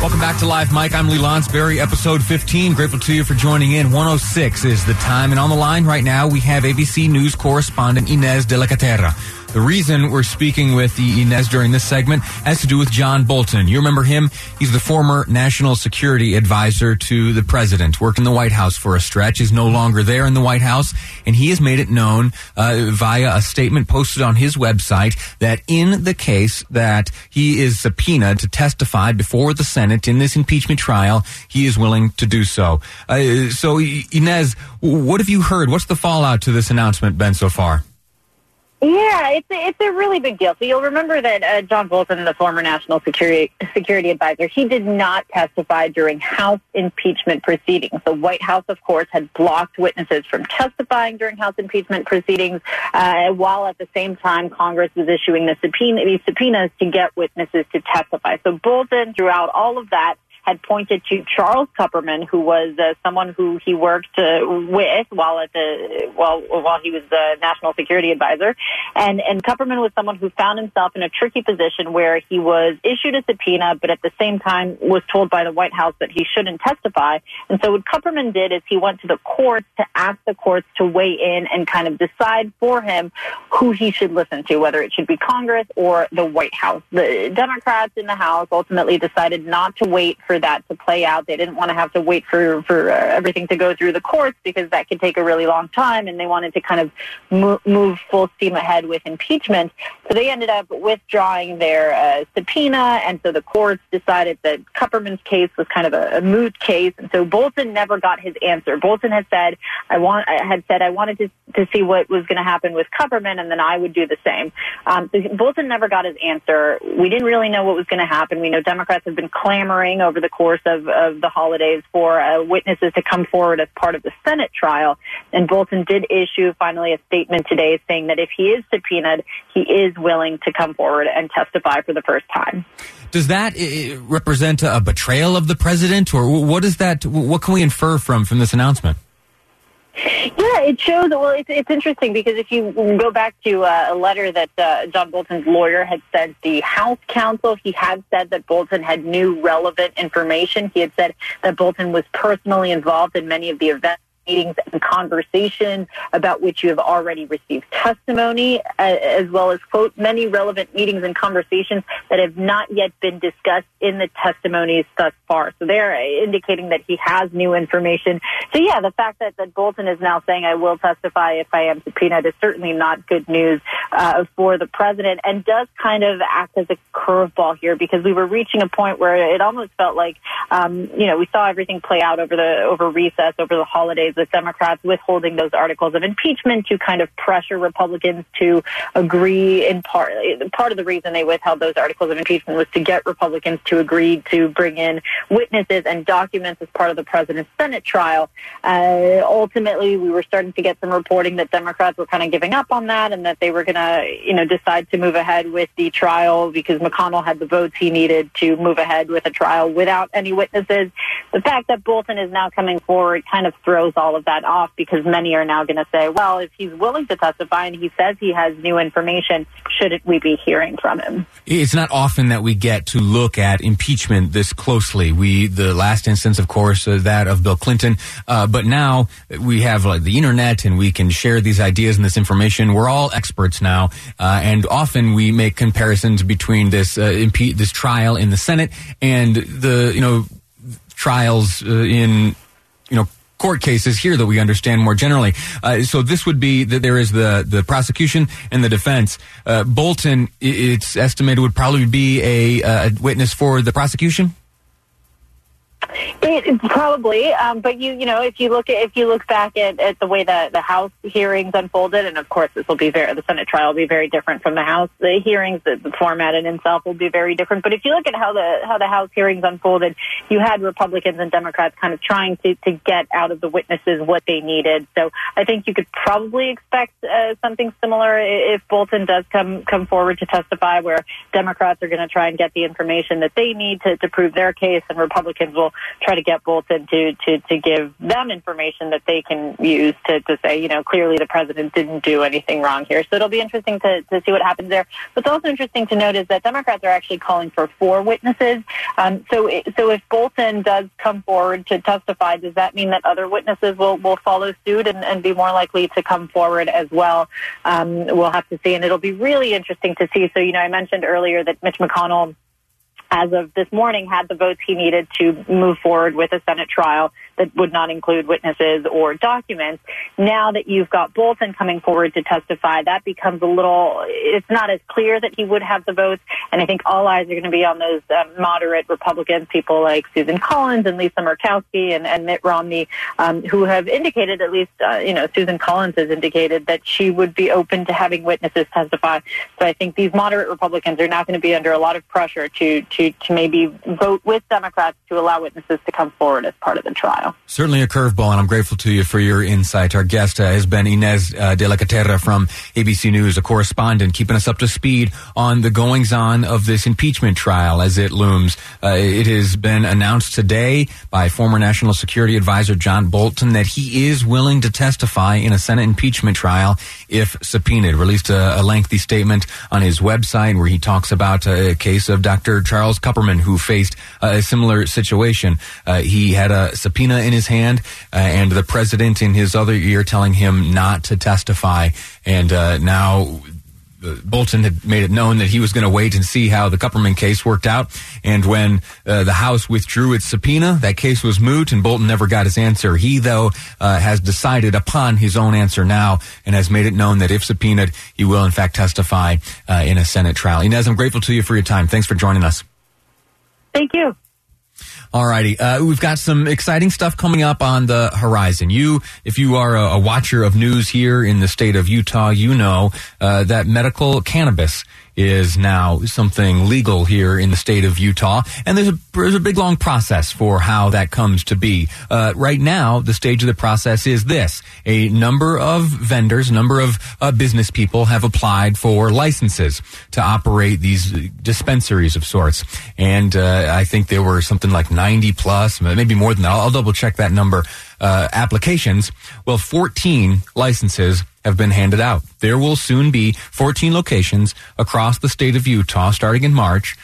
Welcome back to Live Mike. I'm Lee Lonsberry, episode 15. Grateful to you for joining in. 106 is the time. And on the line right now, we have ABC News correspondent Inez de la Caterra. The reason we're speaking with the Inez during this segment has to do with John Bolton. You remember him? He's the former national security advisor to the president, worked in the White House for a stretch, is no longer there in the White House, and he has made it known via a statement posted on his website that in the case that he is subpoenaed to testify before the Senate in this impeachment trial, he is willing to do so. So, Inez, what have you heard? What's the fallout to this announcement been so far? Yeah, it's a really big deal. So you'll remember that John Bolton, the former national security advisor, he did not testify during House impeachment proceedings. The White House, of course, had blocked witnesses from testifying during House impeachment proceedings, while at the same time Congress was issuing these subpoenas to get witnesses to testify. So Bolton, throughout all of that, had pointed to Charles Kupperman, who was someone who he worked with while he was the national security advisor, and Kupperman was someone who found himself in a tricky position where he was issued a subpoena, but at the same time was told by the White House that he shouldn't testify. And so what Kupperman did is he went to the courts to ask the courts to weigh in and kind of decide for him who he should listen to, whether it should be Congress or the White House. The Democrats in the House ultimately decided not to wait for that to play out. They didn't want to have to wait for everything to go through the courts because that could take a really long time, and they wanted to kind of move full steam ahead with impeachment. So they ended up withdrawing their subpoena, and so the courts decided that Kupperman's case was kind of a moot case, and so Bolton never got his answer. Bolton had said, I wanted to see what was going to happen with Kupperman, and then I would do the same. So Bolton never got his answer. We didn't really know what was going to happen. We know Democrats have been clamoring over the course of the holidays for witnesses to come forward as part of the Senate trial. And Bolton did issue finally a statement today saying that if he is subpoenaed, he is willing to come forward and testify for the first time. Does that represent a betrayal of the president, or what is that? What can we infer from this announcement? Yeah, it shows. Well, it's interesting because if you go back to a letter that John Bolton's lawyer had sent the House counsel, he had said that Bolton had new relevant information. He had said that Bolton was personally involved in many of the events, meetings, and conversations about which you have already received testimony, as well as, quote, many relevant meetings and conversations that have not yet been discussed in the testimonies thus far. So they're indicating that he has new information. So, yeah, the fact that Bolton is now saying, I will testify if I am subpoenaed, is certainly not good news for the president, and does kind of act as a curveball here, because we were reaching a point where it almost felt like, we saw everything play out over recess, over the holidays, with Democrats withholding those articles of impeachment to kind of pressure Republicans to agree. In part, of the reason they withheld those articles of impeachment was to get Republicans to agree to bring in witnesses and documents as part of the president's Senate trial. Ultimately, we were starting to get some reporting that Democrats were kind of giving up on that, and that they were going to, decide to move ahead with the trial because McConnell had the votes he needed to move ahead with a trial without any witnesses. The fact that Bolton is now coming forward kind of throws all of that off, because many are now going to say, well, if he's willing to testify and he says he has new information, shouldn't we be hearing from him? It's not often that we get to look at impeachment this closely. The last instance, of course, that of Bill Clinton. But now we have the internet, and we can share these ideas and this information. We're all experts now. And often we make comparisons between this trial in the Senate and the, trials in, court cases here that we understand more generally. So this would be that there is the prosecution and the defense. Bolton, it's estimated, would probably be a witness for the prosecution. Probably, but you know, if you look back at the way that the House hearings unfolded, and of course this will be the Senate trial will be very different from the House. The hearings, the format in itself will be very different. But if you look at how the House hearings unfolded, you had Republicans and Democrats kind of trying to get out of the witnesses what they needed. So I think you could probably expect something similar if Bolton does come forward to testify, where Democrats are going to try and get the information that they need to prove their case, and Republicans will try to get Bolton to give them information that they can use to say, you know, clearly the president didn't do anything wrong here. So it'll be interesting to see what happens there. What's also interesting to note is that Democrats are actually calling for 4 witnesses. So if Bolton does come forward to testify, does that mean that other witnesses will follow suit and be more likely to come forward as well? We'll have to see. And it'll be really interesting to see. So, you know, I mentioned earlier that Mitch McConnell, as of this morning, had the votes he needed to move forward with a Senate trial that would not include witnesses or documents. Now that you've got Bolton coming forward to testify, that becomes it's not as clear that he would have the votes. And I think all eyes are going to be on those moderate Republicans, people like Susan Collins and Lisa Murkowski and Mitt Romney, who have indicated, at least, Susan Collins has indicated that she would be open to having witnesses testify. So I think these moderate Republicans are now going to be under a lot of pressure to maybe vote with Democrats to allow witnesses to come forward as part of the trial. Certainly a curveball, and I'm grateful to you for your insight. Our guest has been Inez de la Caterra from ABC News, a correspondent, keeping us up to speed on the goings-on of this impeachment trial as it looms. It has been announced today by former National Security Advisor John Bolton that he is willing to testify in a Senate impeachment trial if subpoenaed. Released a lengthy statement on his website where he talks about a case of Dr. Charles Kupperman, who faced a similar situation. He had a subpoena in his hand, and the president in his other ear telling him not to testify. And now Bolton had made it known that he was going to wait and see how the Kupperman case worked out. And when the House withdrew its subpoena, that case was moot, and Bolton never got his answer. He, though, has decided upon his own answer now and has made it known that if subpoenaed, he will, in fact, testify in a Senate trial. Inez, I'm grateful to you for your time. Thanks for joining us. Thank you. All righty. We've got some exciting stuff coming up on the horizon. If you are a watcher of news here in the state of Utah, you know that medical cannabis is now something legal here in the state of Utah. And there's a big, long process for how that comes to be. Right now, the stage of the process is this. A number of vendors, business people have applied for licenses to operate these dispensaries of sorts. And I think there were something like 90 plus, maybe more than that. I'll double check that number. Applications. Well, 14 licenses have been handed out. There will soon be 14 locations across the state of Utah starting in March,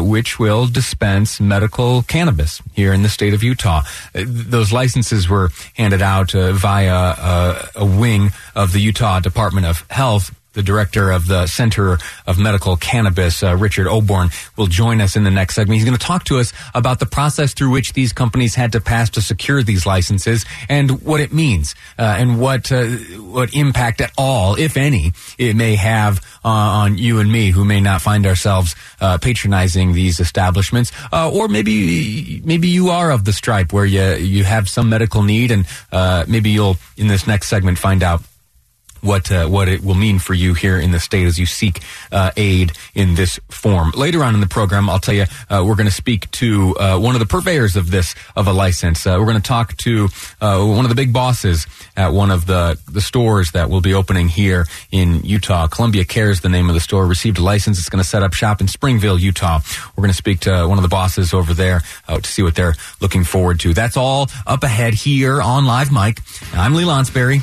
which will dispense medical cannabis here in the state of Utah. Those licenses were handed out via a wing of the Utah Department of Health. The director of the Center of Medical Cannabis, Richard Oborn, will join us in the next segment. He's going to talk to us about the process through which these companies had to pass to secure these licenses and what it means and what impact at all, if any, it may have on you and me who may not find ourselves patronizing these establishments. Or maybe you are of the stripe where you have some medical need, and maybe you'll, in this next segment, find out what it will mean for you here in the state as you seek aid in this form. Later on in the program, I'll tell you, we're going to speak to one of the purveyors of a license. We're going to talk to one of the big bosses at one of the stores that will be opening here in Utah. Columbia Care is the name of the store. Received a license. It's going to set up shop in Springville, Utah. We're going to speak to one of the bosses over there to see what they're looking forward to. That's all up ahead here on Live Mike. I'm Lee Lonsberry,